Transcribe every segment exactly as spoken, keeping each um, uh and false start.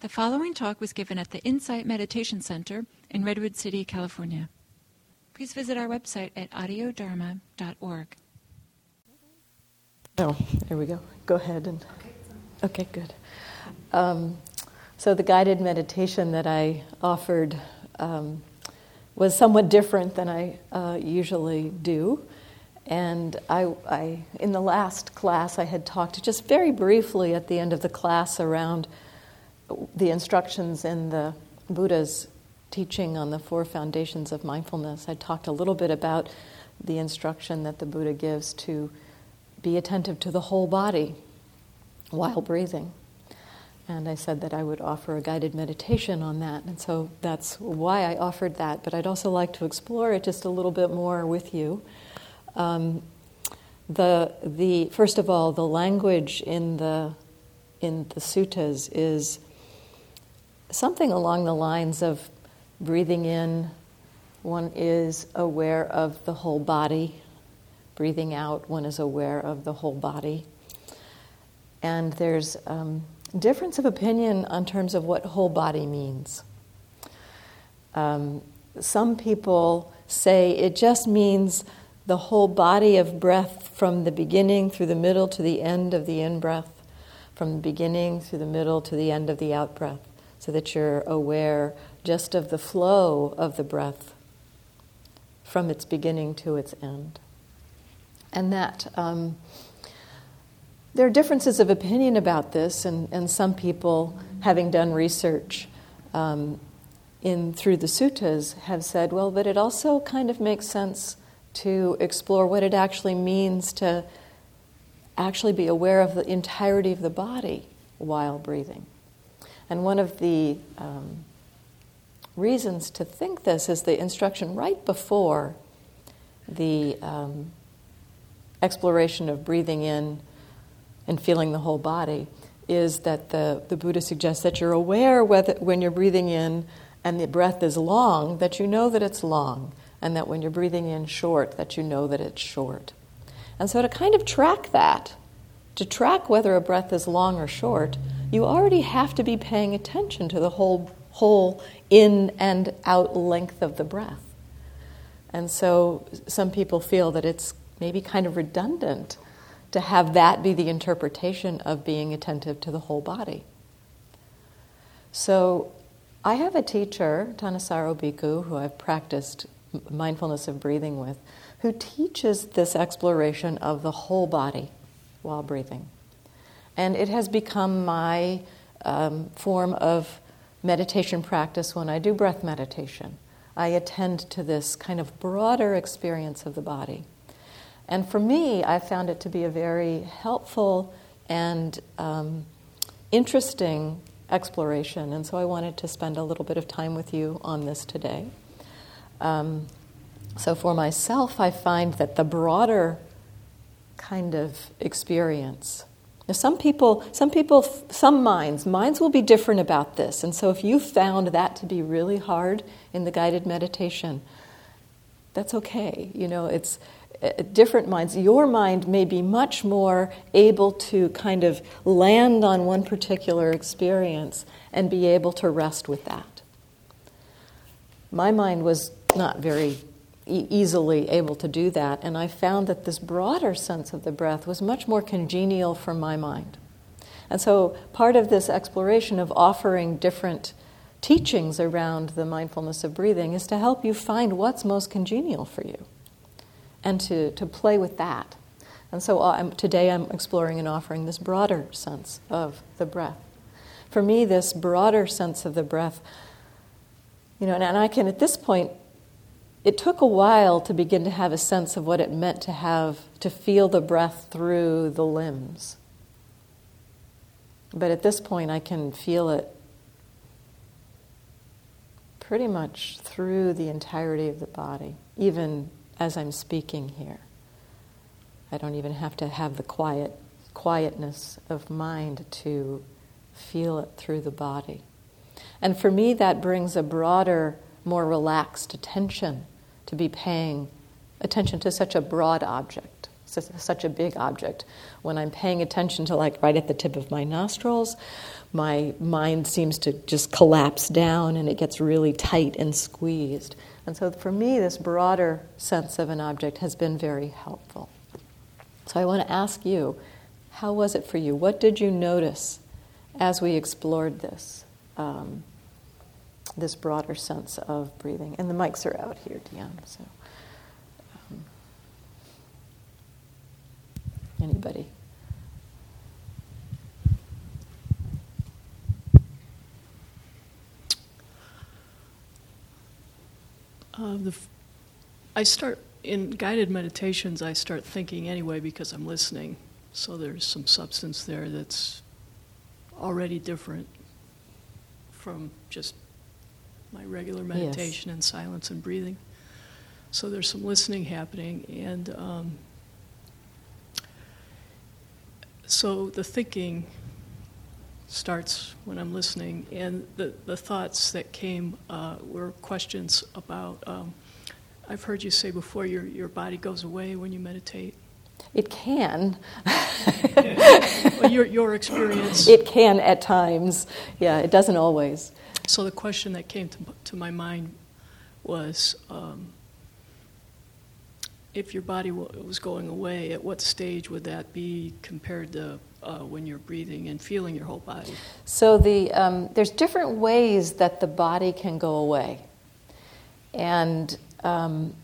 The following talk was given at the Insight Meditation Center in Redwood City, California. Please visit our website at audio dharma dot org. Oh, there we go. Go ahead. and. Okay, good. Um, so the guided meditation that I offered um, was somewhat different than I uh, usually do. And I, I, in the last class, I had talked just very briefly at the end of the class around the instructions in the Buddha's teaching on the Four Foundations of Mindfulness. I talked a little bit about the instruction that the Buddha gives to be attentive to the whole body while breathing. And I said that I would offer a guided meditation on that. And so that's why I offered that. But I'd also like to explore it just a little bit more with you. Um, the the first of all, the language in the in the suttas is something along the lines of breathing in, one is aware of the whole body. Breathing out, one is aware of the whole body. And there's um, difference of opinion on terms of what whole body means. Um, some people say it just means the whole body of breath from the beginning through the middle to the end of the in-breath, from the beginning through the middle to the end of the out-breath, so that you're aware just of the flow of the breath from its beginning to its end. And that... Um, There are differences of opinion about this, and, and some people, having done research um, in through the suttas, have said, well, but it also kind of makes sense to explore what it actually means to actually be aware of the entirety of the body while breathing. And one of the um, reasons to think this is the instruction right before the um, exploration of breathing in and feeling the whole body, is that the, the Buddha suggests that you're aware whether, when you're breathing in and the breath is long, that you know that it's long, and that when you're breathing in short, that you know that it's short. And so to kind of track that, to track whether a breath is long or short, you already have to be paying attention to the whole, whole in and out length of the breath. And so some people feel that it's maybe kind of redundant to have that be the interpretation of being attentive to the whole body. So I have a teacher, Thanissaro Bhikkhu, who I've practiced mindfulness of breathing with, who teaches this exploration of the whole body while breathing. And it has become my um, form of meditation practice when I do breath meditation. I attend to this kind of broader experience of the body. And for me, I found it to be a very helpful and um, interesting exploration. And so I wanted to spend a little bit of time with you on this today. Um, so for myself, I find that the broader kind of experience. Now, some people, some people, some minds, minds will be different about this. And so if you found that to be really hard in the guided meditation, that's okay. You know, it's... different minds. Your mind may be much more able to kind of land on one particular experience and be able to rest with that. My mind was not very e- easily able to do that, and I found that this broader sense of the breath was much more congenial for my mind. And so part of this exploration of offering different teachings around the mindfulness of breathing is to help you find what's most congenial for you, and to, to play with that. And so I'm, today I'm exploring and offering this broader sense of the breath. For me, this broader sense of the breath, you know, and, and I can, at this point, it took a while to begin to have a sense of what it meant to have, to feel the breath through the limbs. But at this point, I can feel it pretty much through the entirety of the body, even as I'm speaking here. I don't even have to have the quiet quietness of mind to feel it through the body. And for me, that brings a broader, more relaxed attention, to be paying attention to such a broad object, such a big object. When I'm paying attention to, like, right at the tip of my nostrils, my mind seems to just collapse down and it gets really tight and squeezed. And so for me, this broader sense of an object has been very helpful. So I want to ask you, how was it for you? What did you notice as we explored this, um, this broader sense of breathing? And the mics are out here, Dion, so... Anybody? Uh, the f- I start, in guided meditations, I start thinking anyway because I'm listening. So there's some substance there that's already different from just my regular meditation yes. and silence and breathing. So there's some listening happening, and... Um, So the thinking starts when I'm listening, and the, the thoughts that came uh, were questions about, um, I've heard you say before, your, your body goes away when you meditate. It can. Well, your, your experience. It can at times. Yeah, it doesn't always. So the question that came to, to my mind was, um, if your body was going away, at what stage would that be compared to uh, when you're breathing and feeling your whole body? So the um, there's different ways that the body can go away. And um,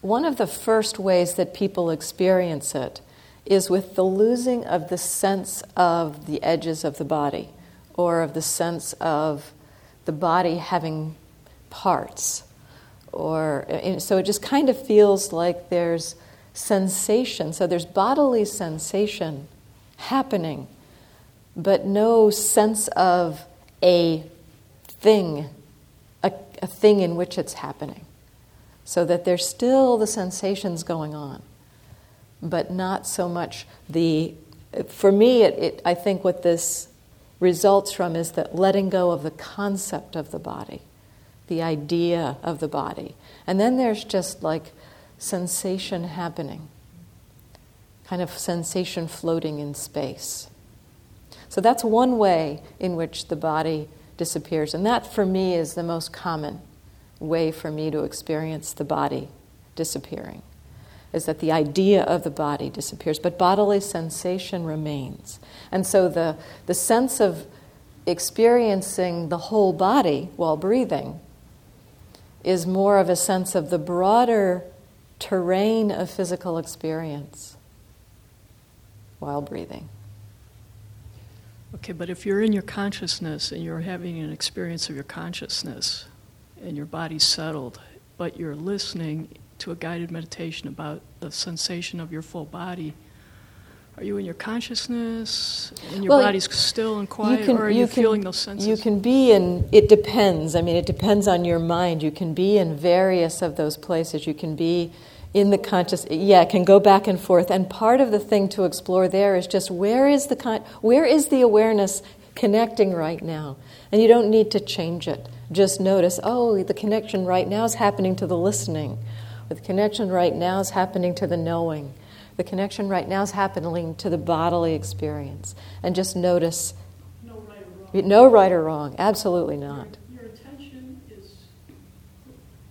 one of the first ways that people experience it is with the losing of the sense of the edges of the body, or of the sense of the body having parts. Or so it just kind of feels like there's sensation. So there's bodily sensation happening, but no sense of a thing, a, a thing in which it's happening. So that there's still the sensations going on, but not so much the... For me, it, it, I think what this results from is that letting go of the concept of the body, the idea of the body. And then there's just like sensation happening, kind of sensation floating in space. So that's one way in which the body disappears. And that, for me, is the most common way for me to experience the body disappearing, is that the idea of the body disappears, but bodily sensation remains. And so the, the sense of experiencing the whole body while breathing is more of a sense of the broader terrain of physical experience while breathing. Okay, but if you're in your consciousness and you're having an experience of your consciousness and your body's settled, but you're listening to a guided meditation about the sensation of your full body, are you in your consciousness and your well, body's still and quiet, you can, or are you, you can, feeling those senses? You can be in, it depends. I mean, it depends on your mind. You can be in various of those places. You can be in the conscious, yeah, it can go back and forth. And part of the thing to explore there is just where is the con- where is the awareness connecting right now? And you don't need to change it. Just notice, oh, the connection right now is happening to the listening. Or the connection right now is happening to the knowing. The connection right now is happening to the bodily experience. And just notice... No right or wrong. No right or wrong. Absolutely not. Your, your attention is...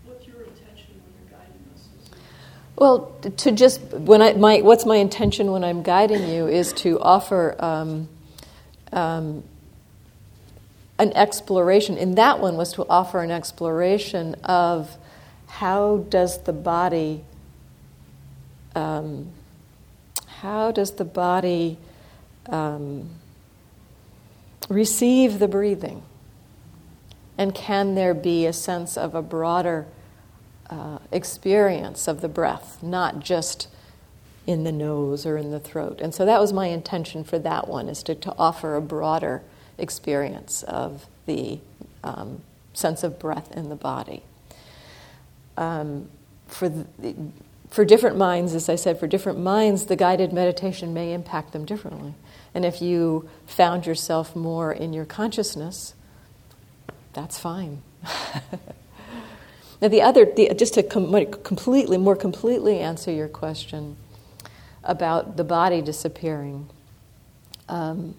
What's your intention when you're guiding us? Well, to just... when I my What's my intention when I'm guiding you is to offer um, um, an exploration. And that one was to offer an exploration of how does the body... Um, How does the body um, receive the breathing? And can there be a sense of a broader uh, experience of the breath, not just in the nose or in the throat? And so that was my intention for that one, is to, to offer a broader experience of the um, sense of breath in the body. Um, for the... For different minds, as I said, for different minds, the guided meditation may impact them differently. And if you found yourself more in your consciousness, that's fine. Now, the other, the, just to com- completely, more completely answer your question, about the body disappearing. Um,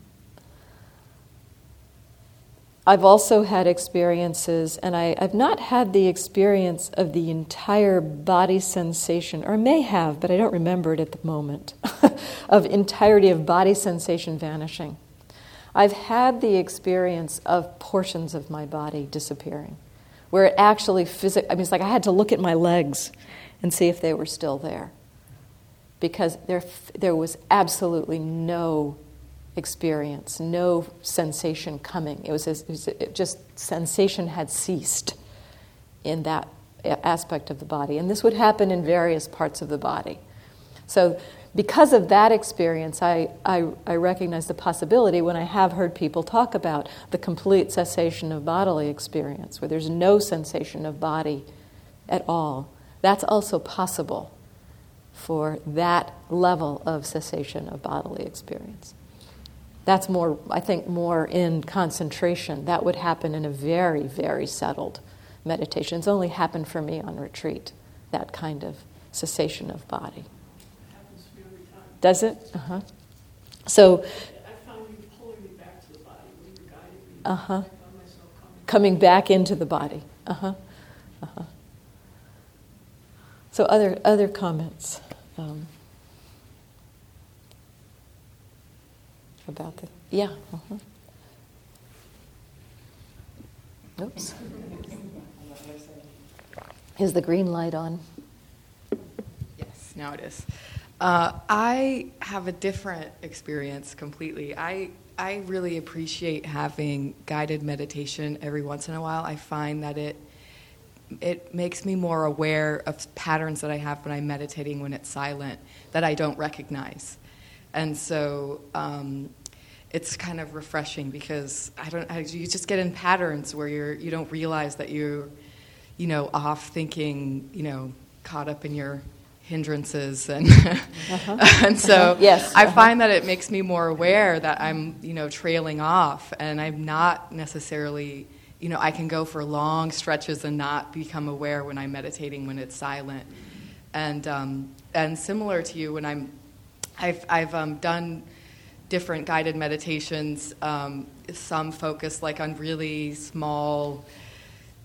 I've also had experiences, and I, I've not had the experience of the entire body sensation, or may have, but I don't remember it at the moment, of entirety of body sensation vanishing. I've had the experience of portions of my body disappearing, where it actually physically, I mean, it's like I had to look at my legs and see if they were still there, because there, there was absolutely no experience, no sensation coming. It was, as, it was it just sensation had ceased in that aspect of the body. And this would happen in various parts of the body. So because of that experience, I, I, I recognize the possibility when I have heard people talk about the complete cessation of bodily experience, where there's no sensation of body at all. That's also possible for that level of cessation of bodily experience. That's more, I think, more in concentration. That would happen in a very, very settled meditation. It's only happened for me on retreat, that kind of cessation of body. It happens for every time. Does it? Uh-huh. So... I found you pulling me back to the body when you guided me. Uh-huh. I found myself coming, coming back into the body. Uh-huh. Uh-huh. So other, other comments? Um, About the yeah. Uh-huh. Oops. Is the green light on? Yes, now it is. Uh, I have a different experience completely. I I really appreciate having guided meditation every once in a while. I find that it it makes me more aware of patterns that I have when I'm meditating when it's silent that I don't recognize. And so um, it's kind of refreshing because I don't. I, you just get in patterns where you're you don't realize that you're, you know, off thinking, you know, caught up in your hindrances, and uh-huh. and so uh-huh. yes, I uh-huh. find that it makes me more aware that I'm, you know, trailing off, and I'm not necessarily, you know, I can go for long stretches and not become aware when I'm meditating when it's silent, and um, and similar to you when I'm. I've I've um, done different guided meditations. Um, some focus like on really small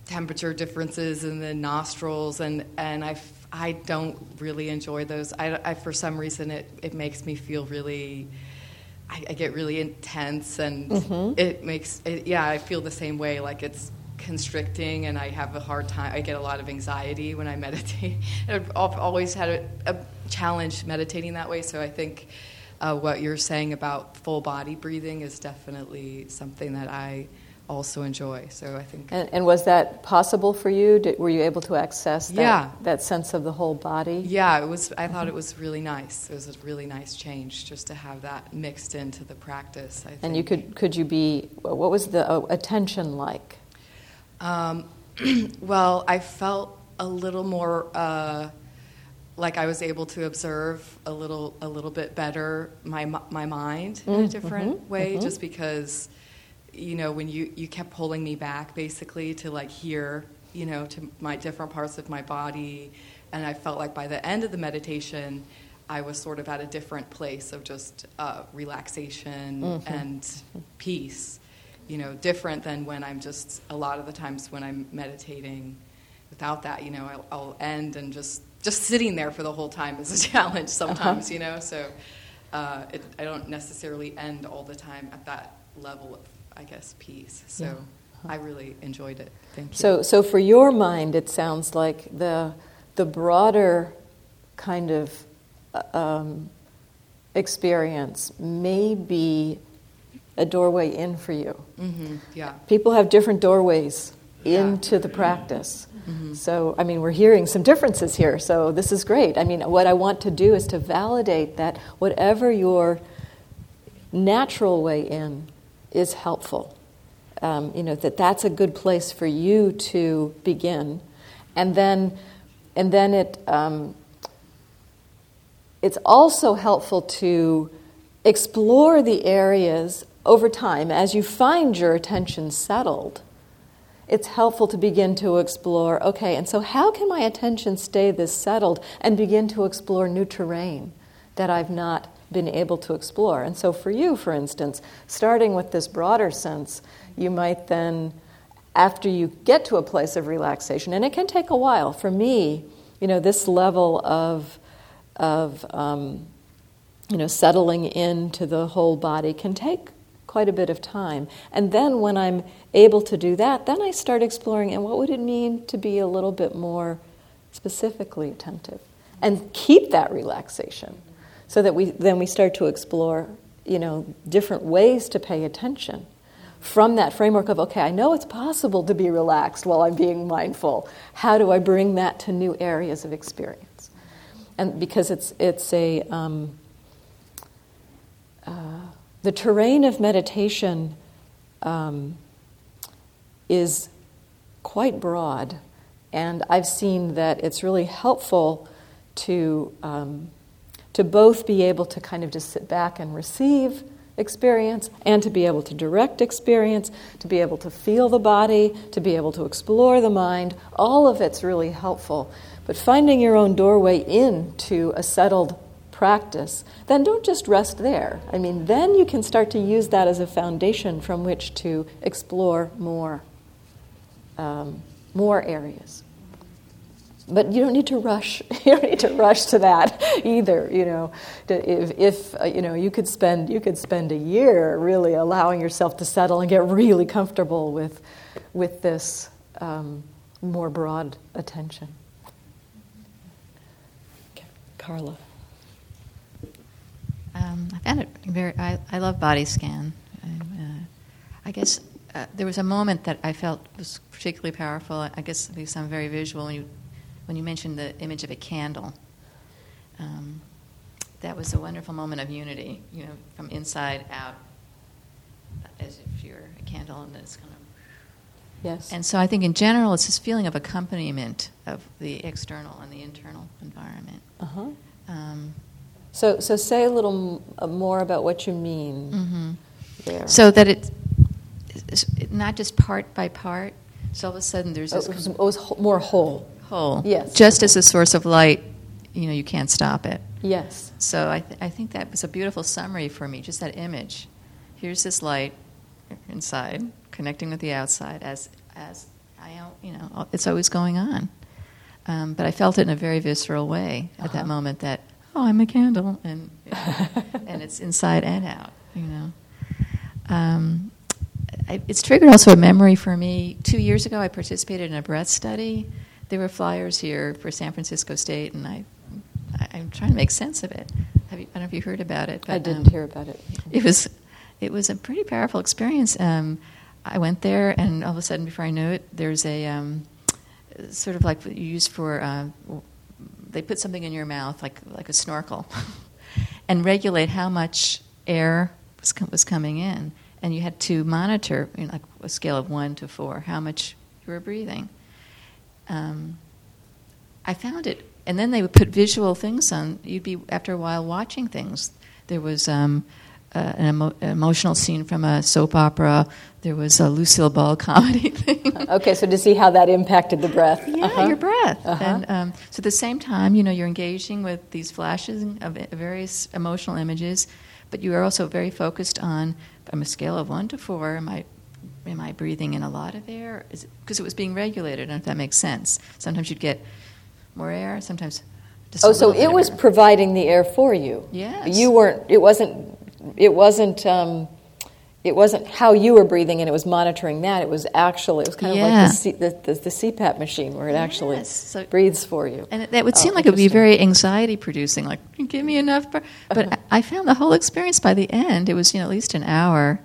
temperature differences in the nostrils, and and I I don't really enjoy those. I, I for some reason it, it makes me feel really. I, I get really intense, and mm-hmm. it makes it, yeah. I feel the same way. Like it's constricting, and I have a hard time. I get a lot of anxiety when I meditate. I've always had a. a challenge meditating that way, so I think uh, what you're saying about full body breathing is definitely something that I also enjoy. So I think. And, and was that possible for you? Did, were you able to access that, yeah. that sense of the whole body? Yeah, it was. I mm-hmm. thought it was really nice. It was a really nice change just to have that mixed into the practice. I think. And you could could you be? What was the uh, attention like? Um, well, I felt a little more. Uh, Like I was able to observe a little, a little bit better my my mind in a different mm-hmm, way, mm-hmm. just because, you know, when you, you kept pulling me back basically to like here, you know, to my different parts of my body, and I felt like by the end of the meditation, I was sort of at a different place of just uh, relaxation mm-hmm. and peace, you know, different than when I'm just a lot of the times when I'm meditating. Without that, you know, I'll, I'll end and just. Just sitting there for the whole time is a challenge sometimes, uh-huh. you know? So uh, it, I don't necessarily end all the time at that level of, I guess, peace. So yeah. uh-huh. I really enjoyed it. Thank you. So so for your mind, it sounds like the the broader kind of um, experience may be a doorway in for you. Mm-hmm. Yeah. People have different doorways into yeah. the practice. Mm-hmm. So, I mean, we're hearing some differences here, so this is great. I mean, what I want to do is to validate that whatever your natural way in is helpful. Um, you know, that that's a good place for you to begin. And then and then it um, it's also helpful to explore the areas over time as you find your attention settled. It's helpful to begin to explore, okay, and so how can my attention stay this settled and begin to explore new terrain that I've not been able to explore. And so for you, for instance, starting with this broader sense, you might then, after you get to a place of relaxation, and it can take a while. For me, you know, this level of, of um, you know, settling into the whole body can take quite a bit of time. And then when I'm able to do that, then I start exploring, and what would it mean to be a little bit more specifically attentive and keep that relaxation, so that we then we start to explore, you know, different ways to pay attention from that framework of, okay, I know it's possible to be relaxed while I'm being mindful. How do I bring that to new areas of experience? And because it's it's a um, uh, the terrain of meditation um, is quite broad, and I've seen that it's really helpful to um, to both be able to kind of just sit back and receive experience, and to be able to direct experience, to be able to feel the body, to be able to explore the mind. All of it's really helpful. But finding your own doorway into a settled practice, then don't just rest there. I mean, then you can start to use that as a foundation from which to explore more, um, more areas. But you don't need to rush. You don't need to rush to that either. You know, if, if uh, you know, you could spend you could spend a year really allowing yourself to settle and get really comfortable with with this um, more broad attention. Okay. Carla, um, I found it very. I, I love body scan. And, uh, I guess uh, there was a moment that I felt was particularly powerful. I guess because I'm very visual, and you. When you mentioned the image of a candle, um, that was a wonderful moment of unity, you know, from inside out, as if you're a candle and it's kind of... Yes. And so I think in general it's this feeling of accompaniment of the external and the internal environment. Uh-huh. Um, so, so say a little m- more about what you mean. Mm-hmm. There. So that it's, it's not just part by part, so all of a sudden there's this... Oh, it was, it was more whole. Whole. Yes. Just as a source of light, you know, you can't stop it. Yes. So I, th- I think that was a beautiful summary for me, just that image. Here's this light inside, connecting with the outside as, as I, you know, it's always going on. Um, but I felt it in a very visceral way at uh-huh. that moment that, oh, I'm a candle, and you know, and it's inside and out, you know. Um, I, it's triggered also a memory for me. Two years ago I participated in a breath study. There were flyers here for San Francisco State, and I, I, I'm trying to make sense of it. Have you, I don't know if you heard about it. But, I didn't um, hear about it. It was, it was a pretty powerful experience. Um, I went there, and all of a sudden, before I knew it, there's a um, sort of like what you use for. Uh, they put something in your mouth, like like a snorkel, and regulate how much air was com- was coming in, and you had to monitor, you know, like a scale of one to four, how much you were breathing. Um, I found it, and then they would put visual things on. You'd be, after a while, watching things. There was um, uh, an, emo- an emotional scene from a soap opera. There was a Lucille Ball comedy thing. Okay, so to see how that impacted the breath. Yeah, uh-huh. your breath. Uh-huh. And um, so at the same time, you know, you're engaging with these flashes of various emotional images, but you are also very focused on, from a scale of one to four, am I... Am I breathing in a lot of air? Because it, it was being regulated, I don't know if that makes sense. Sometimes you'd get more air, sometimes just oh, a so it was air. Providing the air for you. Yes, you weren't. It wasn't. It wasn't. Um, it wasn't how you were breathing, and it was monitoring that. It was actually. It was kind of yeah. like the, C, the, the the C PAP machine, where it yes. actually so, breathes for you. And it, that would seem oh, like it would be very anxiety-producing. Like, give me enough. Bar-. But I, I found the whole experience by the end. It was, you know, at least an hour.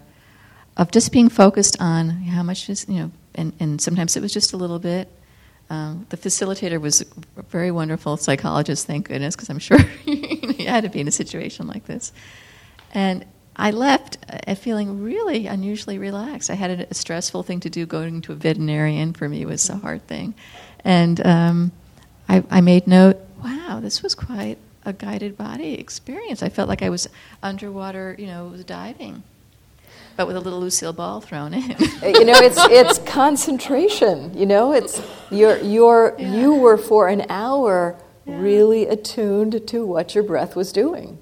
Of just being focused on how much is, you know, and, and sometimes it was just a little bit. Um, the facilitator was a very wonderful psychologist, thank goodness, because I'm sure you had to be in a situation like this. And I left uh, feeling really unusually relaxed. I had a, a stressful thing to do. Going to a veterinarian for me was a hard thing. And um, I, I made note, wow, this was quite a guided body experience. I felt like I was underwater, you know, diving. But with a little Lucille Ball thrown in. You know, it's it's concentration. You know, it's you're you're yeah. you were for an hour yeah. really attuned to what your breath was doing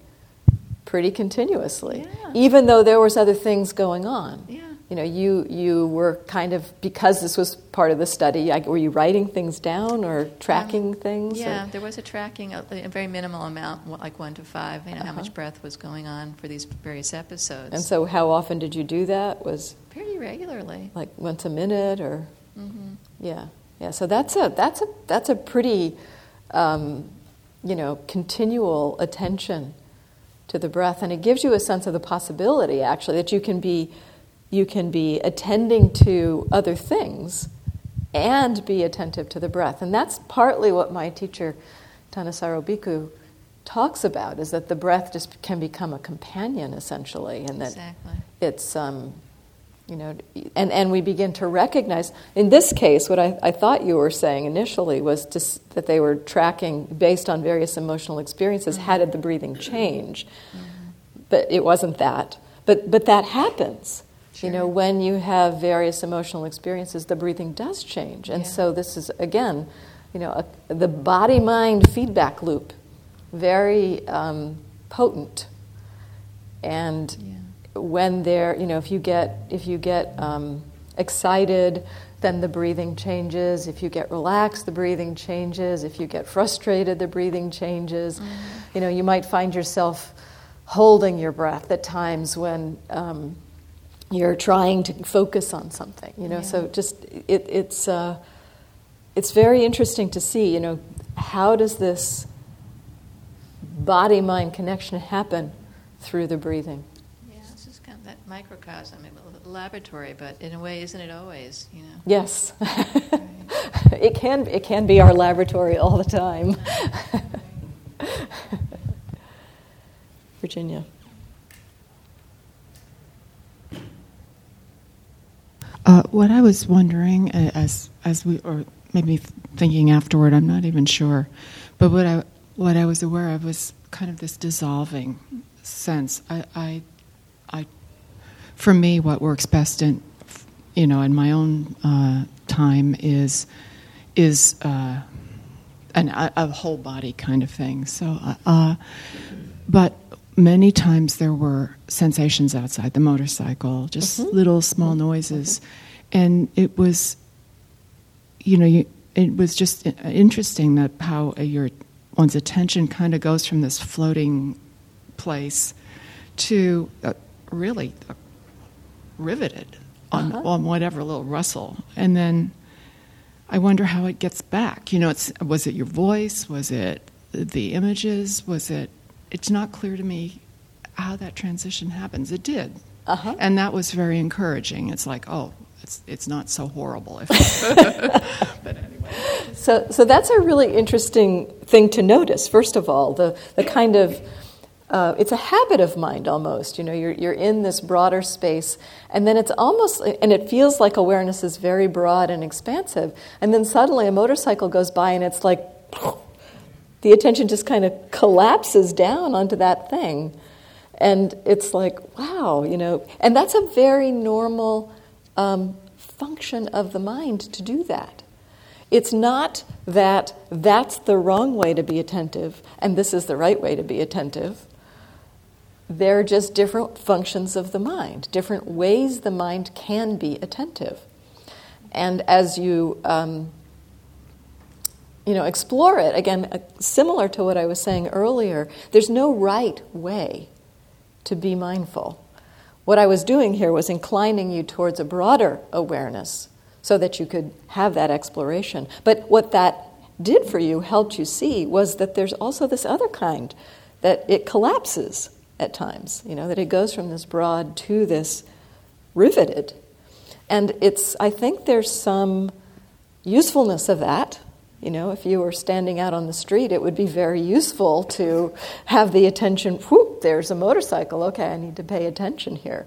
pretty continuously, yeah. even though there was other things going on. Yeah. You know, you, you were kind of, because this was part of the study, I, were you writing things down or tracking um, things? Yeah, or? There was a tracking, a, a very minimal amount, like one to five, you know, uh-huh. how much breath was going on for these various episodes. And so how often did you do that? Was pretty regularly. Like once a minute or? Mm-hmm. Yeah, yeah. So that's a, that's a, that's a pretty, um, you know, continual attention to the breath. And it gives you a sense of the possibility, actually, that you can be... You can be attending to other things and be attentive to the breath. And that's partly what my teacher, Thanissaro Bhikkhu, talks about, is that the breath just can become a companion, essentially. And that exactly. it's, um, you know, and, and we begin to recognize, in this case, what I, I thought you were saying initially was just that they were tracking, based on various emotional experiences, mm-hmm. how did the breathing change? Mm-hmm. But it wasn't that. But But that happens. Sure. You know, when you have various emotional experiences, the breathing does change. And yeah. so this is, again, you know, a, the body-mind feedback loop, very um, potent. And yeah. when there, you know, if you get, if you get um, excited, then the breathing changes. If you get relaxed, the breathing changes. If you get frustrated, the breathing changes. Mm. You know, you might find yourself holding your breath at times when... Um, You're trying to focus on something, you know. Yeah. So just it, it's uh, it's very interesting to see, you know, how does this body-mind connection happen through the breathing? Yeah, this is kind of that microcosm, laboratory, but in a way, isn't it always? You know. Yes, right. it can it can be our laboratory all the time. Virginia. Uh, what I was wondering, as as we, or maybe thinking afterward, I'm not even sure, but what I what I was aware of was kind of this dissolving sense. I, I, I for me, what works best in, you know, in my own uh, time is is uh, an, a, a whole body kind of thing. So, uh, but. Many times there were sensations outside the motorcycle, just mm-hmm. little small noises, mm-hmm. and it was, you know, you, it was just interesting that how your one's attention kind of goes from this floating place to uh, really uh, riveted on, uh-huh. on whatever little rustle, and then I wonder how it gets back. You know, it's was it your voice? Was it the images? Was it? It's not clear to me how that transition happens. It did. Uh-huh. And that was very encouraging. It's like, oh, it's it's not so horrible. If but anyway. So so that's a really interesting thing to notice, first of all, the, the kind of, uh, it's a habit of mind almost. You know, you're you're in this broader space, and then it's almost, and it feels like awareness is very broad and expansive, and then suddenly a motorcycle goes by and it's like, the attention just kind of collapses down onto that thing. And it's like, wow, you know. And that's a very normal um, function of the mind to do that. It's not that that's the wrong way to be attentive and this is the right way to be attentive. They're just different functions of the mind, different ways the mind can be attentive. And as you... Um, You know, explore it. Again, uh, similar to what I was saying earlier, there's no right way to be mindful. What I was doing here was inclining you towards a broader awareness so that you could have that exploration. But what that did for you, helped you see, was that there's also this other kind, that it collapses at times, you know, that it goes from this broad to this riveted. And it's, I think there's some usefulness of that. You know, if you were standing out on the street, it would be very useful to have the attention, whoop, there's a motorcycle, okay, I need to pay attention here.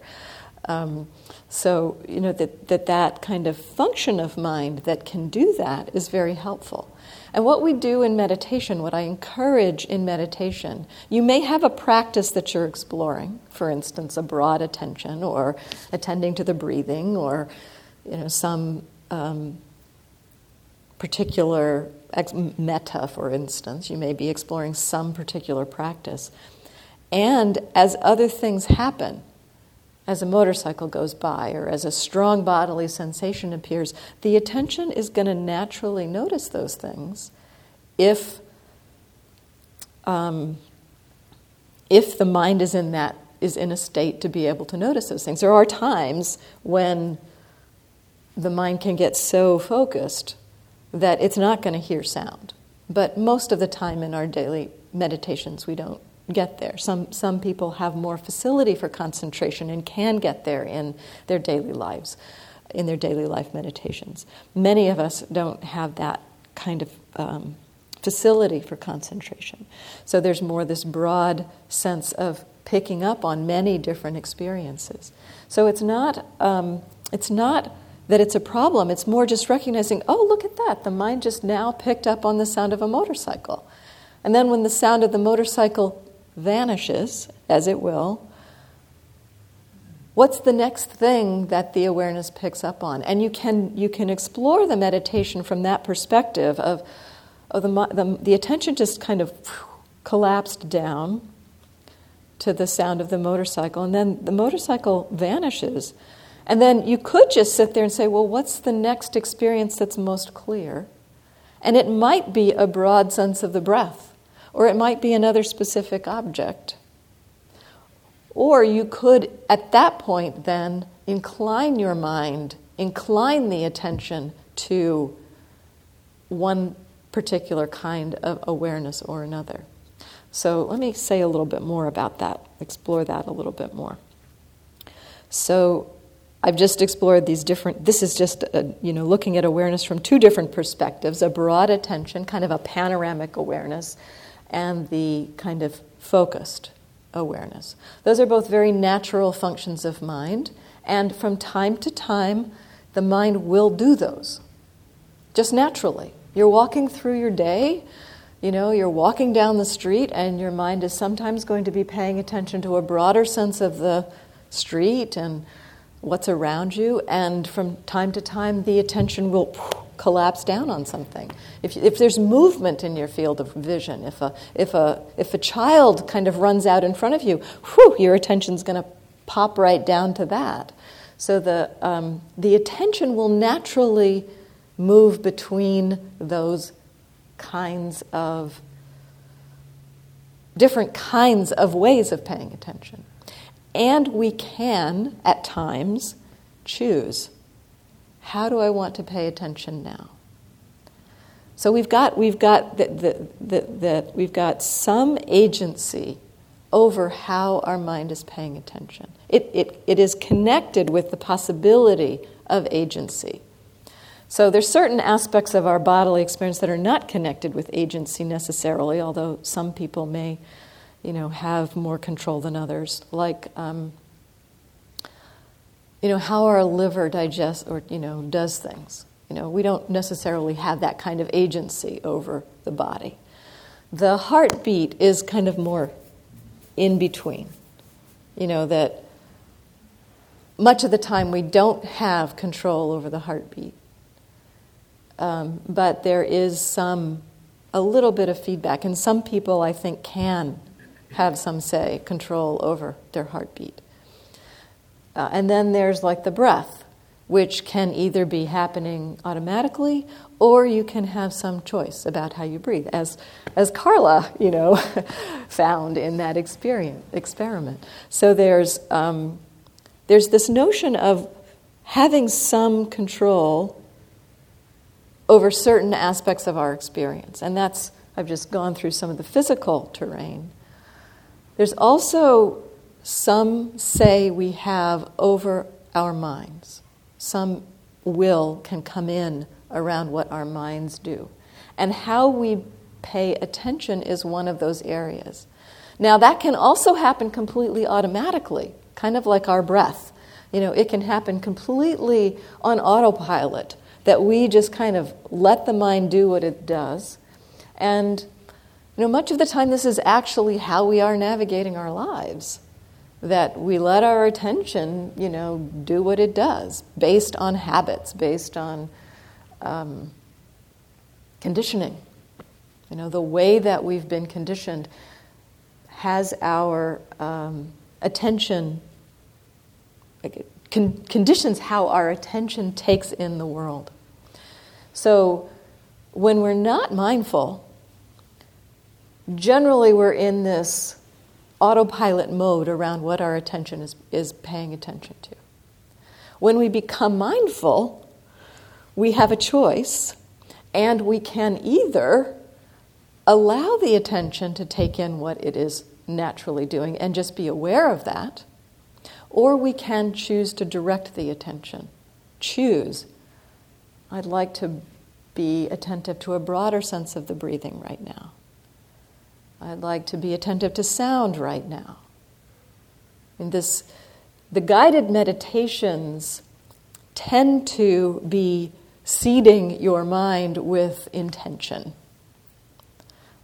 Um, so, you know, that, that that kind of function of mind that can do that is very helpful. And what we do in meditation, what I encourage in meditation, you may have a practice that you're exploring, for instance, a broad attention or attending to the breathing or, you know, some... Um, particular ex- metta, for instance. You may be exploring some particular practice. And as other things happen, as a motorcycle goes by or as a strong bodily sensation appears, the attention is going to naturally notice those things if um, if the mind is in that is in a state to be able to notice those things. There are times when the mind can get so focused that it's not going to hear sound. But most of the time in our daily meditations, we don't get there. Some some people have more facility for concentration and can get there in their daily lives, in their daily life meditations. Many of us don't have that kind of um, facility for concentration. So there's more this broad sense of picking up on many different experiences. So it's not um, it's not that it's a problem. It's more just recognizing, oh, look at that. The mind just now picked up on the sound of a motorcycle. And then when the sound of the motorcycle vanishes, as it will, what's the next thing that the awareness picks up on? And you can you can explore the meditation from that perspective of, oh, the, the, the attention just kind of collapsed down to the sound of the motorcycle, and then the motorcycle vanishes. And then you could just sit there and say, well, what's the next experience that's most clear? And it might be a broad sense of the breath, or it might be another specific object. Or you could, at that point then, incline your mind, incline the attention to one particular kind of awareness or another. So let me say a little bit more about that, explore that a little bit more. So I've just explored these different, this is just, a, you know, looking at awareness from two different perspectives, a broad attention, kind of a panoramic awareness, and the kind of focused awareness. Those are both very natural functions of mind, and from time to time, the mind will do those, just naturally. You're walking through your day, you know, you're walking down the street, and your mind is sometimes going to be paying attention to a broader sense of the street and what's around you, and from time to time the attention will collapse down on something. If, if there's movement in your field of vision, if a if a if a child kind of runs out in front of you, whew, your attention's going to pop right down to that. So the um, the attention will naturally move between those kinds of different kinds of ways of paying attention. And we can, at times, choose, how do I want to pay attention now? So we've got we've got the, the, the, the, we've got some agency over how our mind is paying attention. It, it it is connected with the possibility of agency. So there's certain aspects of our bodily experience that are not connected with agency necessarily, although some people may, you know, have more control than others, like, um, you know, how our liver digests or, you know, does things. You know, we don't necessarily have that kind of agency over the body. The heartbeat is kind of more in between, you know, that much of the time we don't have control over the heartbeat, um, but there is some, a little bit of feedback, and some people, I think, can have, some say, control over their heartbeat. Uh, and then there's like the breath, which can either be happening automatically, or you can have some choice about how you breathe, as as Carla, you know, found in that experience, experiment. So there's um, there's this notion of having some control over certain aspects of our experience, and that's, I've just gone through some of the physical terrain. There's also some say we have over our minds. Some will can come in around what our minds do. And how we pay attention is one of those areas. Now, that can also happen completely automatically, kind of like our breath. You know, it can happen completely on autopilot, that we just kind of let the mind do what it does. And you know, much of the time this is actually how we are navigating our lives, that we let our attention, you know, do what it does, based on habits, based on um, conditioning. You know, the way that we've been conditioned has our um, attention, like, con- conditions how our attention takes in the world. So when we're not mindful, generally we're in this autopilot mode around what our attention is, is paying attention to. When we become mindful, we have a choice, and we can either allow the attention to take in what it is naturally doing and just be aware of that, or we can choose to direct the attention. Choose. I'd like to be attentive to a broader sense of the breathing right now. I'd like to be attentive to sound right now. In this, the guided meditations tend to be seeding your mind with intention.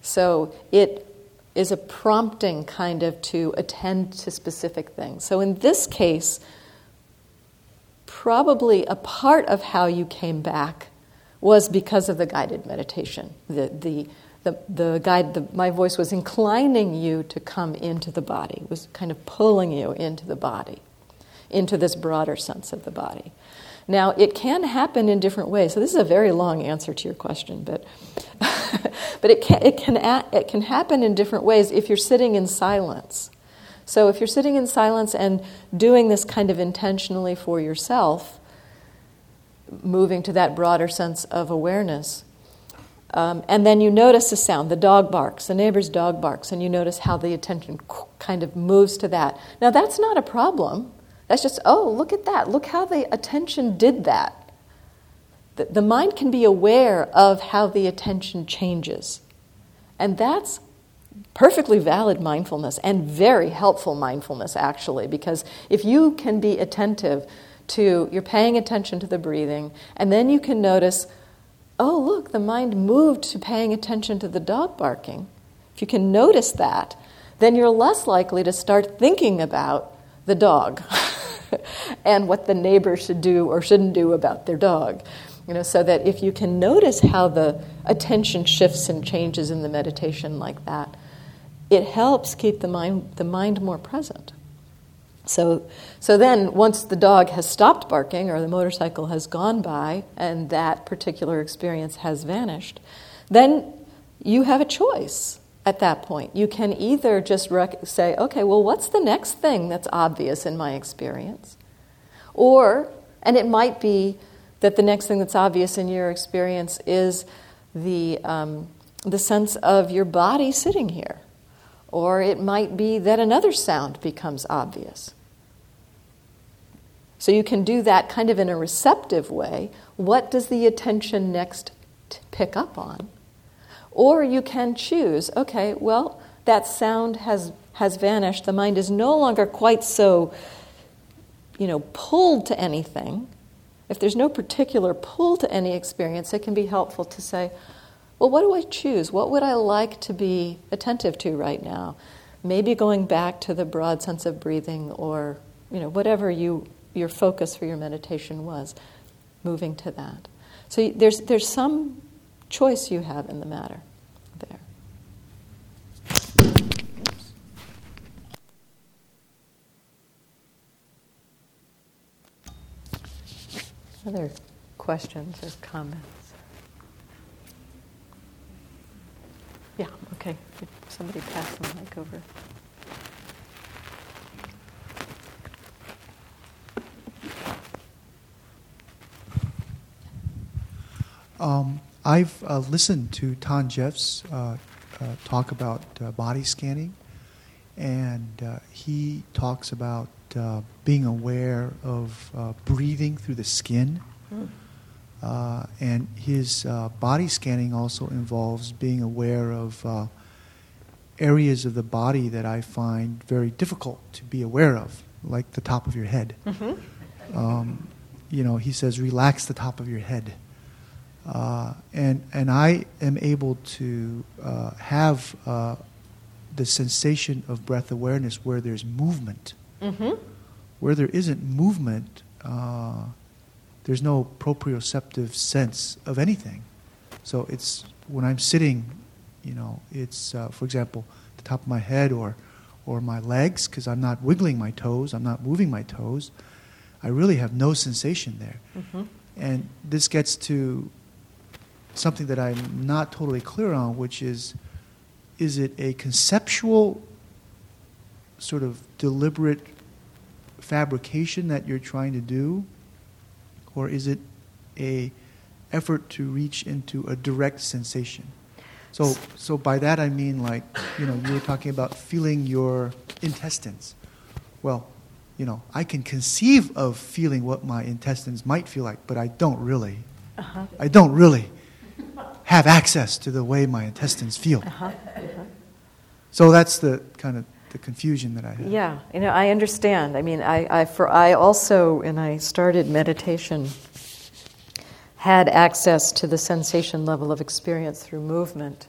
So it is a prompting kind of to attend to specific things. So in this case, probably a part of how you came back was because of the guided meditation. The the the, the guide, the, my voice was inclining you to come into the body, was kind of pulling you into the body, into this broader sense of the body. Now, it can happen in different ways. So this is a very long answer to your question, but but it can it can it can happen in different ways if you're sitting in silence. So if you're sitting in silence and doing this kind of intentionally for yourself, moving to that broader sense of awareness, um, and then you notice a sound, the dog barks, the neighbor's dog barks, and you notice how the attention kind of moves to that. Now, that's not a problem. That's just, oh, look at that. Look how the attention did that. The, the mind can be aware of how the attention changes. And that's perfectly valid mindfulness and very helpful mindfulness, actually, because if you can be attentive to, you're paying attention to the breathing, and then you can notice, oh, look, the mind moved to paying attention to the dog barking. If you can notice that, then you're less likely to start thinking about the dog and what the neighbor should do or shouldn't do about their dog. You know, so that if you can notice how the attention shifts and changes in the meditation like that, it helps keep the mind the mind more present. So so then once the dog has stopped barking or the motorcycle has gone by and that particular experience has vanished, then you have a choice. At that point, you can either just rec- say, okay, well, what's the next thing that's obvious in my experience? Or, and it might be that the next thing that's obvious in your experience is the um, the sense of your body sitting here. Or it might be that another sound becomes obvious. So you can do that kind of in a receptive way. What does the attention next t- pick up on? Or you can choose, okay, well, that sound has, has vanished. The mind is no longer quite so, you know, pulled to anything. If there's no particular pull to any experience, it can be helpful to say, well, what do I choose? What would I like to be attentive to right now? Maybe going back to the broad sense of breathing or, you know, whatever you your focus for your meditation was, moving to that. So there's there's some choice you have in the matter there. Oops. Other questions or comments? Yeah, okay. Could somebody pass the mic over? Um. I've uh, listened to Tom Jeff's uh, uh, talk about uh, body scanning, and uh, he talks about uh, being aware of uh, breathing through the skin. Mm. Uh, and his uh, body scanning also involves being aware of uh, areas of the body that I find very difficult to be aware of, like the top of your head. Mm-hmm. Um, you know, he says, relax the top of your head. Uh, and and I am able to uh, have uh, the sensation of breath awareness where there's movement. Mm-hmm. Where there isn't movement, uh, there's no proprioceptive sense of anything. So it's when I'm sitting, you know, it's uh, for example, the top of my head or or my legs, because I'm not wiggling my toes, I'm not moving my toes. I really have no sensation there. Mm-hmm. And this gets to something that I'm not totally clear on, which is, is it a conceptual sort of deliberate fabrication that you're trying to do, or is it a effort to reach into a direct sensation? So so by that I mean, like, you know, you were talking about feeling your intestines. Well, you know, I can conceive of feeling what my intestines might feel like, but I don't really. Uh-huh. I don't really have access to the way my intestines feel. Uh-huh. Uh-huh. So that's the kind of the confusion that I have. Yeah, you know, I understand. I mean, I, I for I also, when I started meditation, had access to the sensation level of experience through movement,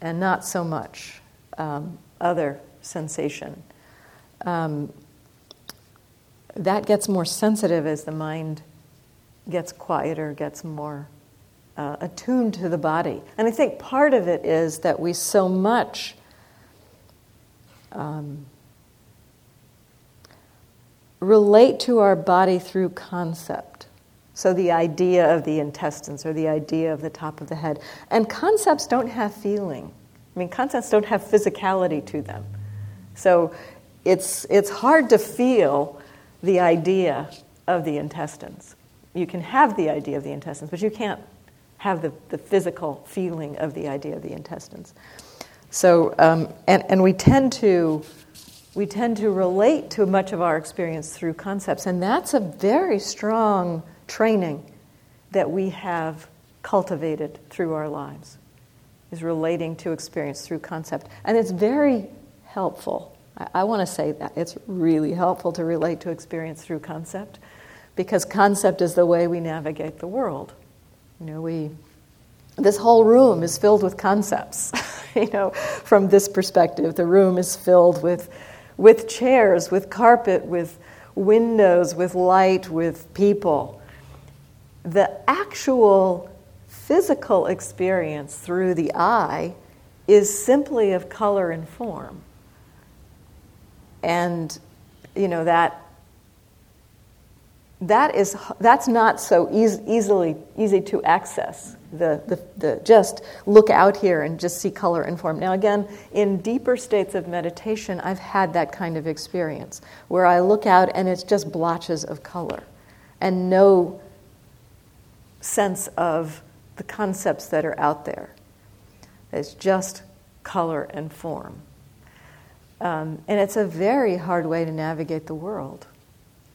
and not so much um, other sensation. Um, that gets more sensitive as the mind gets quieter, gets more uh, attuned to the body. And I think part of it is that we so much Um, relate to our body through concept. So the idea of the intestines or the idea of the top of the head. And concepts don't have feeling. I mean, concepts don't have physicality to them. So it's it's hard to feel the idea of the intestines. You can have the idea of the intestines, but you can't have the, the physical feeling of the idea of the intestines. So, um, and, and we tend to we tend to relate to much of our experience through concepts, and that's a very strong training that we have cultivated through our lives, is relating to experience through concept. And it's very helpful. I, I want to say that. It's really helpful to relate to experience through concept, because concept is the way we navigate the world. You know, we... This whole room is filled with concepts. You know, from this perspective, the room is filled with with chairs, with carpet, with windows, with light, with people. The actual physical experience through the eye is simply of color and form. And, you know, that that is that's not so easy, easily easy to access. The, the the just look out here and just see color and form. Now again, in deeper states of meditation, I've had that kind of experience where I look out and it's just blotches of color and no sense of the concepts that are out there. It's just color and form. Um, and it's a very hard way to navigate the world.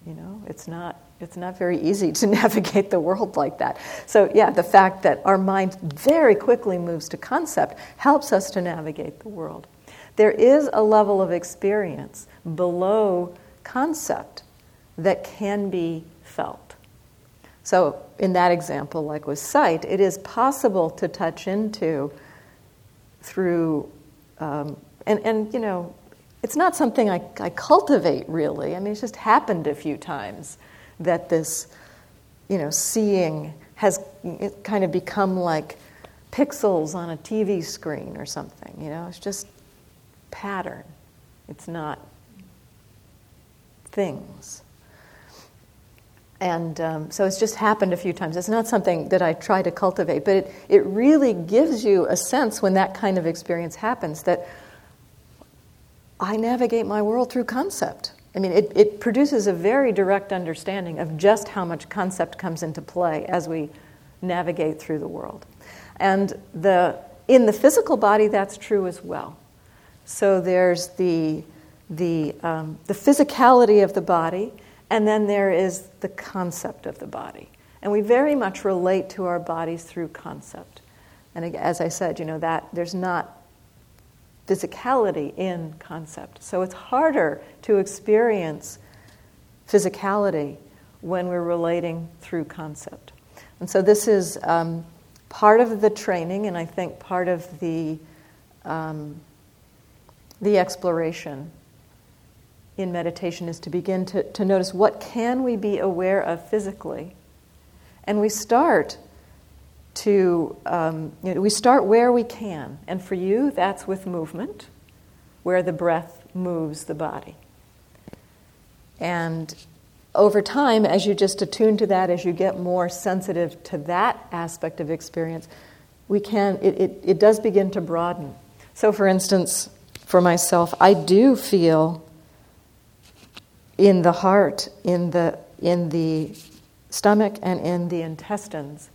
You know, it's not It's not very easy to navigate the world like that. So yeah, the fact that our mind very quickly moves to concept helps us to navigate the world. There is a level of experience below concept that can be felt. So in that example, like with sight, it is possible to touch into through, um, and, and you know, it's not something I, I cultivate really. I mean, it's just happened a few times that this, you know, seeing has kind of become like pixels on a T V screen or something, you know? It's just pattern. It's not things. And um, so it's just happened a few times. It's not something that I try to cultivate, but it, it really gives you a sense when that kind of experience happens that I navigate my world through concept. I mean, it, it produces a very direct understanding of just how much concept comes into play as we navigate through the world. And the in the physical body, that's true as well. So there's the the um, the physicality of the body, and then there is the concept of the body. And we very much relate to our bodies through concept. And as I said, you know, that there's not physicality in concept. So it's harder to experience physicality when we're relating through concept. And so this is um, part of the training, and I think part of the um, the exploration in meditation is to begin to, to notice what can we be aware of physically. And we start to, um, you know, we start where we can. And for you, that's with movement, where the breath moves the body. And over time, as you just attune to that, as you get more sensitive to that aspect of experience, we can, it, it, it does begin to broaden. So for instance, for myself, I do feel in the heart, in the in the stomach, and in the intestines.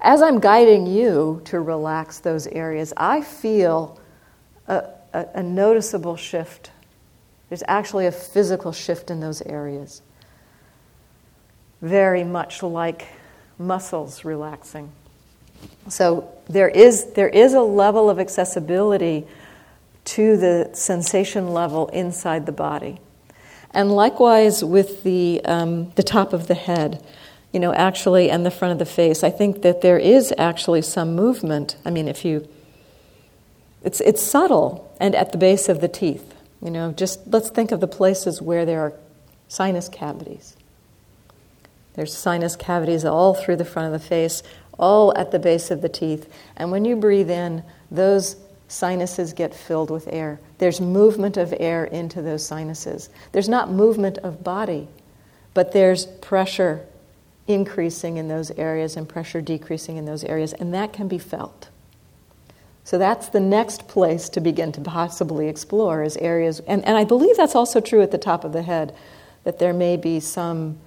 As I'm guiding you to relax those areas, I feel a, a, a noticeable shift. There's actually a physical shift in those areas. Very much like muscles relaxing. So there is there is a level of accessibility to the sensation level inside the body. And likewise with the um, the top of the head, you know, actually, and the front of the face. I think that there is actually some movement. I mean, if you, it's it's subtle, and at the base of the teeth. You know, just let's think of the places where there are sinus cavities. There's sinus cavities all through the front of the face, all at the base of the teeth. And when you breathe in, those sinuses get filled with air. There's movement of air into those sinuses. There's not movement of body, but there's pressure increasing in those areas and pressure decreasing in those areas, and that can be felt. So that's the next place to begin to possibly explore is areas, and, and I believe that's also true at the top of the head, that there may be some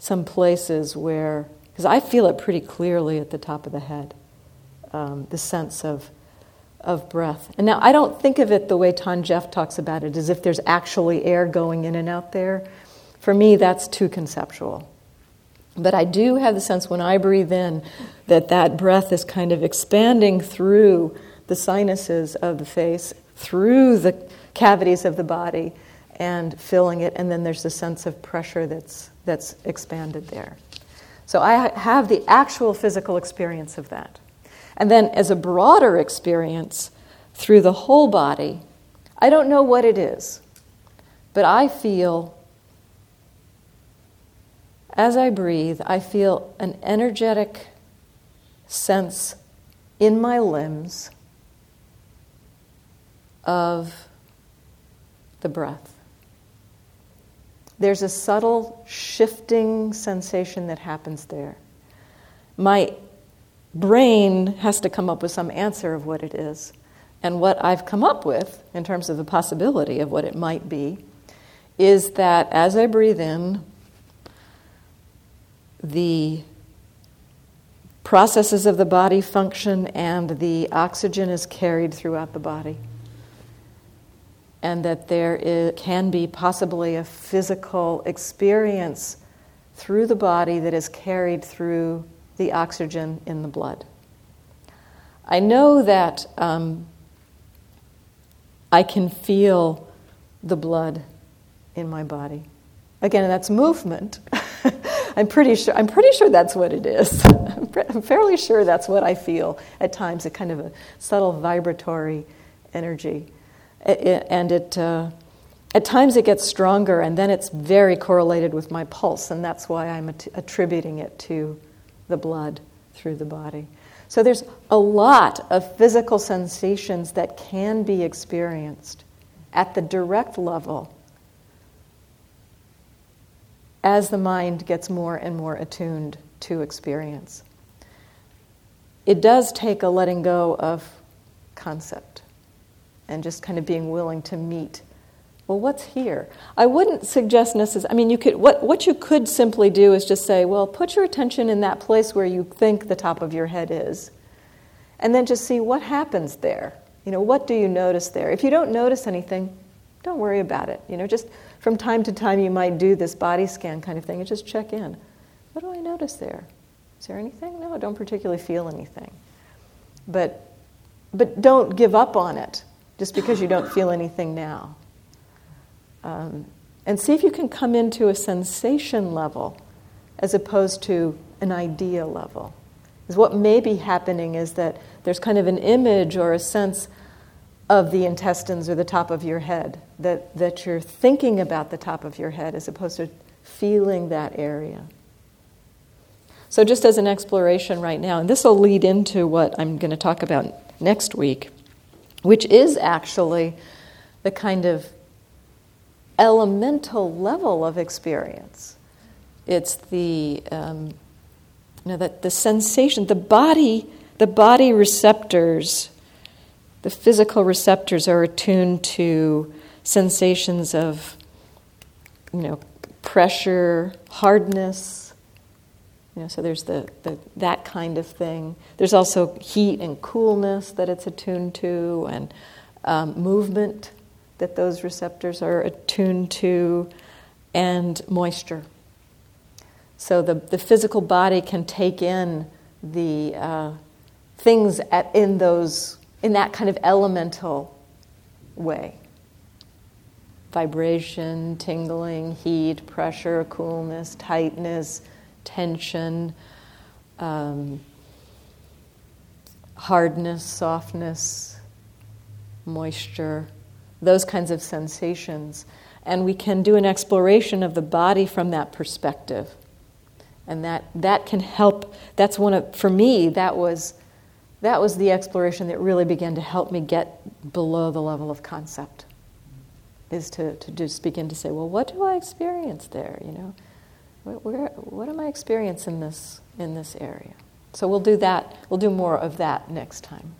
some places where, because I feel it pretty clearly at the top of the head, um, the sense of of breath. And now I don't think of it the way Tan Jeff talks about it, as if there's actually air going in and out there. For me, that's too conceptual. But I do have the sense when I breathe in that that breath is kind of expanding through the sinuses of the face, through the cavities of the body, and filling it, and then there's the sense of pressure that's that's expanded there. So I have the actual physical experience of that. And then as a broader experience through the whole body, I don't know what it is, but I feel, as I breathe, I feel an energetic sense in my limbs of the breath. There's a subtle shifting sensation that happens there. My brain has to come up with some answer of what it is. And what I've come up with, in terms of the possibility of what it might be, is that as I breathe in, the processes of the body function and the oxygen is carried throughout the body. And that there is, can be possibly a physical experience through the body that is carried through the oxygen in the blood. I know that um, I can feel the blood in my body. Again, that's movement. I'm pretty sure. I'm pretty sure that's what it is. I'm, pre- I'm fairly sure that's what I feel at times—a kind of a subtle vibratory energy, it, it, and it uh, at times it gets stronger, and then it's very correlated with my pulse, and that's why I'm at- attributing it to the blood through the body. So there's a lot of physical sensations that can be experienced at the direct level as the mind gets more and more attuned to experience. It does take a letting go of concept and just kind of being willing to meet, well, what's here? I wouldn't suggest necessarily, I mean, you could. What, what you could simply do is just say, well, put your attention in that place where you think the top of your head is, and then just see what happens there. You know, what do you notice there? If you don't notice anything, don't worry about it. You know, just from time to time you might do this body scan kind of thing and just check in. What do I notice there? Is there anything? No, I don't particularly feel anything. But but don't give up on it just because you don't feel anything now. Um, and see if you can come into a sensation level as opposed to an idea level. Because what may be happening is that there's kind of an image or a sense of the intestines or the top of your head, that, that you're thinking about the top of your head as opposed to feeling that area. So just as an exploration right now, and this will lead into what I'm going to talk about next week, which is actually the kind of elemental level of experience. It's the um, you know that the sensation, the body, the body receptors, the physical receptors are attuned to sensations of you know pressure, hardness. You know, so there's the, the that kind of thing. There's also heat and coolness that it's attuned to, and um, movement that those receptors are attuned to, and moisture. So the, the physical body can take in the uh, things at, in those in that kind of elemental way. Vibration, tingling, heat, pressure, coolness, tightness, tension, um, hardness, softness, moisture, those kinds of sensations. And we can do an exploration of the body from that perspective. And that, that can help. That's one of, for me, that was that was the exploration that really began to help me get below the level of concept, is to, to just begin to say, well, what do I experience there, you know? Where, what am I experiencing in this in this area? So we'll do that. We'll do more of that next time.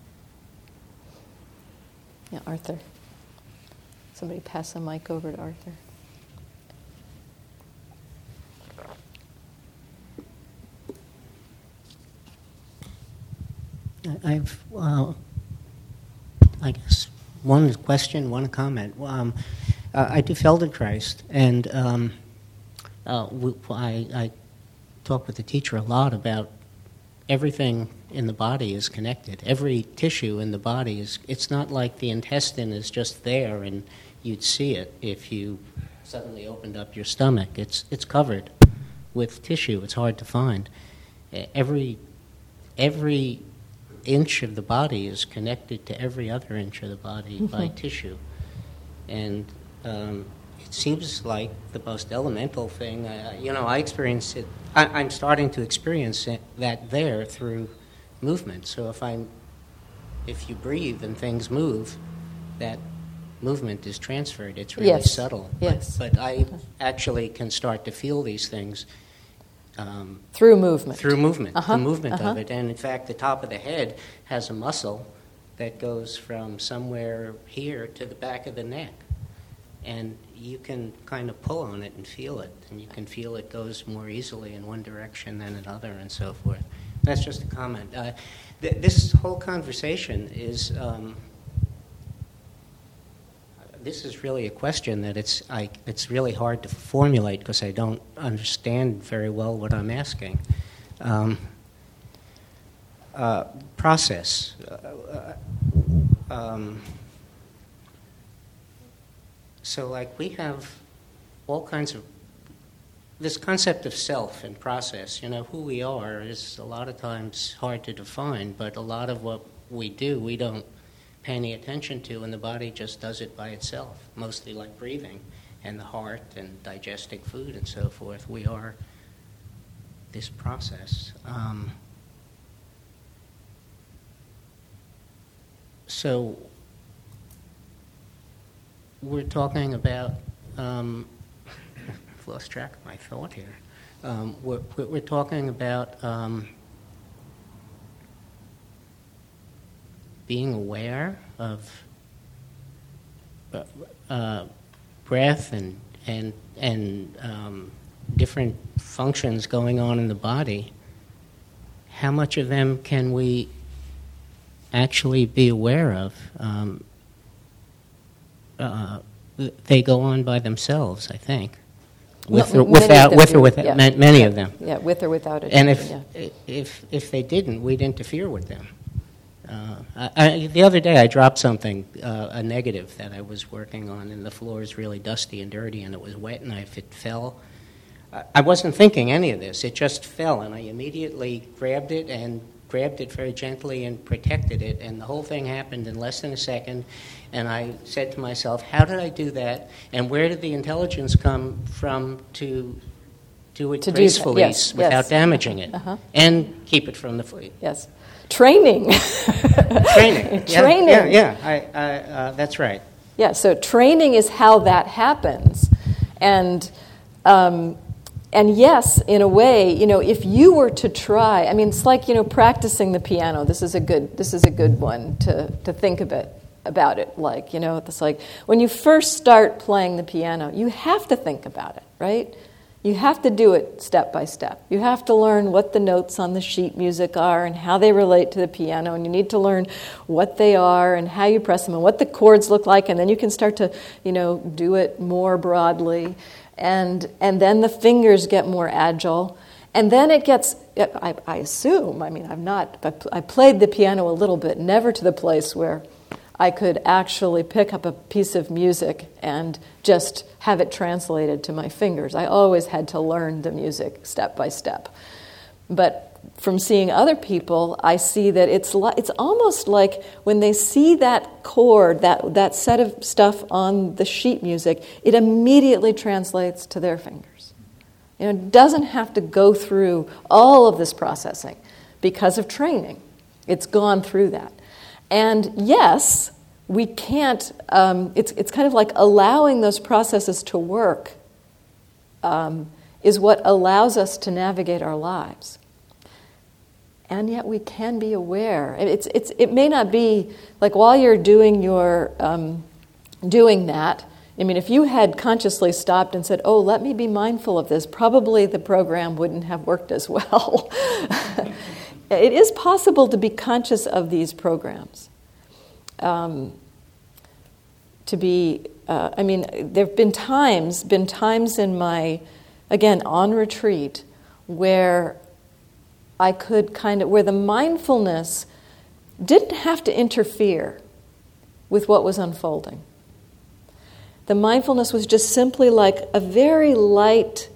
Yeah, Arthur. Somebody pass the mic over to Arthur. I've, uh, I guess, one question, one comment. Um, uh, I do Feldenkrais, and um, uh, we, I, I talk with the teacher a lot about everything in the body is connected. Every tissue in the body is, it's not like the intestine is just there and you'd see it if you suddenly opened up your stomach. It's it's covered with tissue. It's hard to find. Every every inch of the body is connected to every other inch of the body mm-hmm. by tissue. And um, it seems like the most elemental thing, uh, you know, I experience it, I, I'm starting to experience it, that there through movement. So if I'm, if you breathe and things move, that movement is transferred. It's really yes. subtle. Yes. But, but I actually can start to feel these things Um, through movement. Through movement, uh-huh. the movement uh-huh. of it. And in fact, the top of the head has a muscle that goes from somewhere here to the back of the neck. And you can kind of pull on it and feel it. And you can feel it goes more easily in one direction than another and so forth. That's just a comment. Uh, th- this whole conversation is... Um, This is really a question that it's I, it's really hard to formulate because I don't understand very well what I'm asking. Um, uh, process. Uh, um, so, like, we have all kinds of... This concept of self and process, you know, who we are is a lot of times hard to define, but a lot of what we do, we don't pay any attention to, and the body just does it by itself, mostly like breathing and the heart and digesting food and so forth. We are this process. Um, so we're talking about, um, I've lost track of my thought here. Um, we're, we're talking about um, being aware of uh, breath and and and um, different functions going on in the body. How much of them can we actually be aware of? Um, uh, they go on by themselves, I think, with no, or without, them, with or without yeah. ma- many yeah. of them. Yeah, with or without it. And if yeah. if if they didn't, we'd interfere with them. Uh, I, I, the other day I dropped something, uh, a negative that I was working on, and the floor is really dusty and dirty, and it was wet, and I, if it fell, I, I wasn't thinking any of this. It just fell, and I immediately grabbed it and grabbed it very gently and protected it, and the whole thing happened in less than a second, and I said to myself, how did I do that, and where did the intelligence come from to do it to gracefully do yes, without yes. damaging it, uh-huh. and keep it from the fleet. Yes. Training. Training. Yeah, training. Yeah, yeah. I, I, uh, that's right. Yeah, so training is how that happens. And um, and yes, in a way, you know, if you were to try, I mean, it's like, you know, practicing the piano. This is a good this is a good one to, to think of it, about it. Like, you know, it's like when you first start playing the piano, you have to think about it, right? You have to do it step by step. You have to learn what the notes on the sheet music are and how they relate to the piano, and you need to learn what they are and how you press them and what the chords look like, and then you can start to, you know, do it more broadly. And and then the fingers get more agile. And then it gets, I, I assume, I mean, I've not, but I played the piano a little bit, never to the place where I could actually pick up a piece of music and just have it translated to my fingers. I always had to learn the music step by step. But from seeing other people, I see that it's li- it's almost like when they see that chord, that, that set of stuff on the sheet music, it immediately translates to their fingers. You know, it doesn't have to go through all of this processing because of training. It's gone through that. And yes, we can't, um, it's it's kind of like allowing those processes to work um, is what allows us to navigate our lives. And yet we can be aware. It's it's it may not be, like while you're doing your, um, doing that, I mean, if you had consciously stopped and said, oh, let me be mindful of this, probably the program wouldn't have worked as well. It is possible to be conscious of these programs. Um, to be, uh, I mean, there have been times, been times in my, again, on retreat, where I could kind of, where the mindfulness didn't have to interfere with what was unfolding. The mindfulness was just simply like a very light,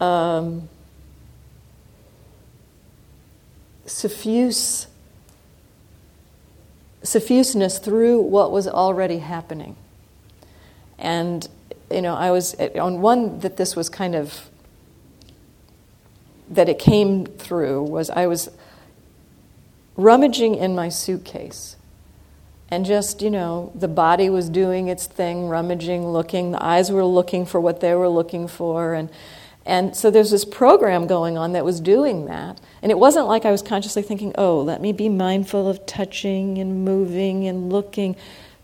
um, Suffuse, suffuseness through what was already happening. And, you know, I was, on one that this was kind of, that it came through was I was rummaging in my suitcase. And just, you know, the body was doing its thing, rummaging, looking, the eyes were looking for what they were looking for, and And so there's this program going on that was doing that. And it wasn't like I was consciously thinking, oh, let me be mindful of touching and moving and looking.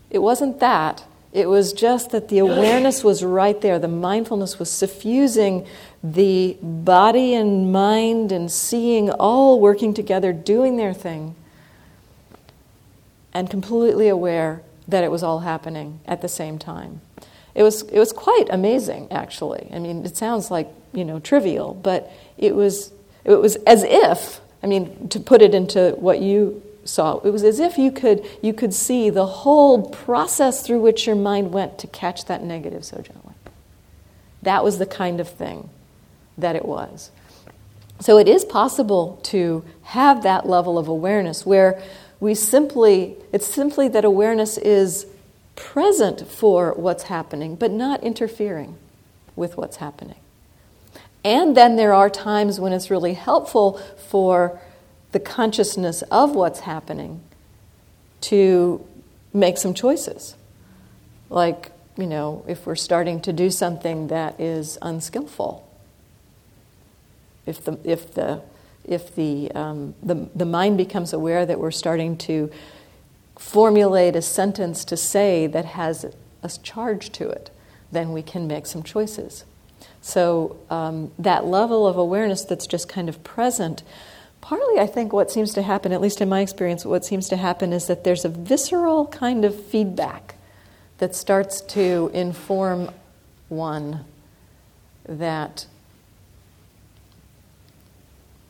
It wasn't that. It was just that the awareness was right there. The mindfulness was suffusing the body and mind and seeing all working together, doing their thing, and completely aware that it was all happening at the same time. It was it was quite amazing, actually. I mean, it sounds like, you know, trivial, but it was it was as if, I mean, to put it into what you saw, it was as if you could you could see the whole process through which your mind went to catch that negative so gently. That was the kind of thing that it was. So it is possible to have that level of awareness where we simply, it's simply that awareness is present for what's happening, but not interfering with what's happening. And then there are times when it's really helpful for the consciousness of what's happening to make some choices. Like, you know, if we're starting to do something that is unskillful, if the if the if the um, the, the mind becomes aware that we're starting to formulate a sentence to say that has a charge to it, then we can make some choices. So um, that level of awareness that's just kind of present, partly I think what seems to happen, at least in my experience, what seems to happen is that there's a visceral kind of feedback that starts to inform one that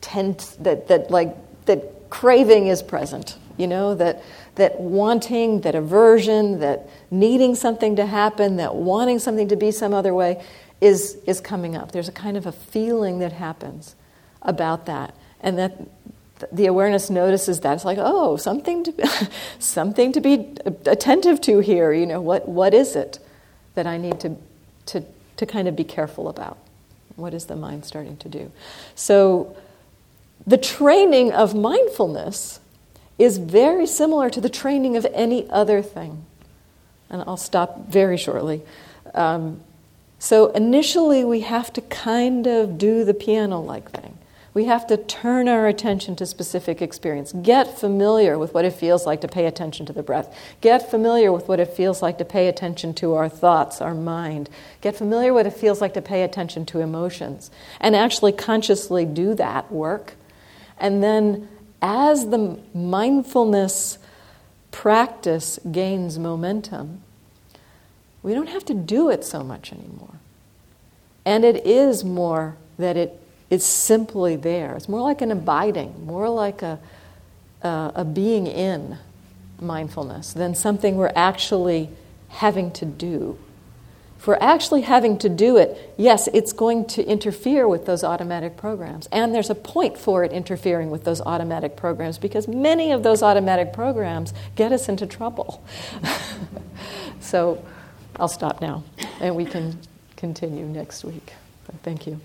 tense, that, that like that craving is present, you know, that that wanting, that aversion, that needing something to happen, that wanting something to be some other way is is coming up. There's a kind of a feeling that happens about that. And that the awareness notices that. It's like, oh, something to something to be attentive to here. You know, what what is it that I need to to to kind of be careful about? What is the mind starting to do? So the training of mindfulness is very similar to the training of any other thing. And I'll stop very shortly. Um, so initially we have to kind of do the piano-like thing. We have to turn our attention to specific experience. Get familiar with what it feels like to pay attention to the breath. Get familiar with what it feels like to pay attention to our thoughts, our mind. Get familiar with what it feels like to pay attention to emotions. And actually consciously do that work. And then as the mindfulness practice gains momentum, we don't have to do it so much anymore. And it is more that it is simply there. It's more like an abiding, more like a, a, a being in mindfulness than something we're actually having to do. If we're actually having to do it, yes, it's going to interfere with those automatic programs. And there's a point for it interfering with those automatic programs because many of those automatic programs get us into trouble. So I'll stop now and we can continue next week. But thank you.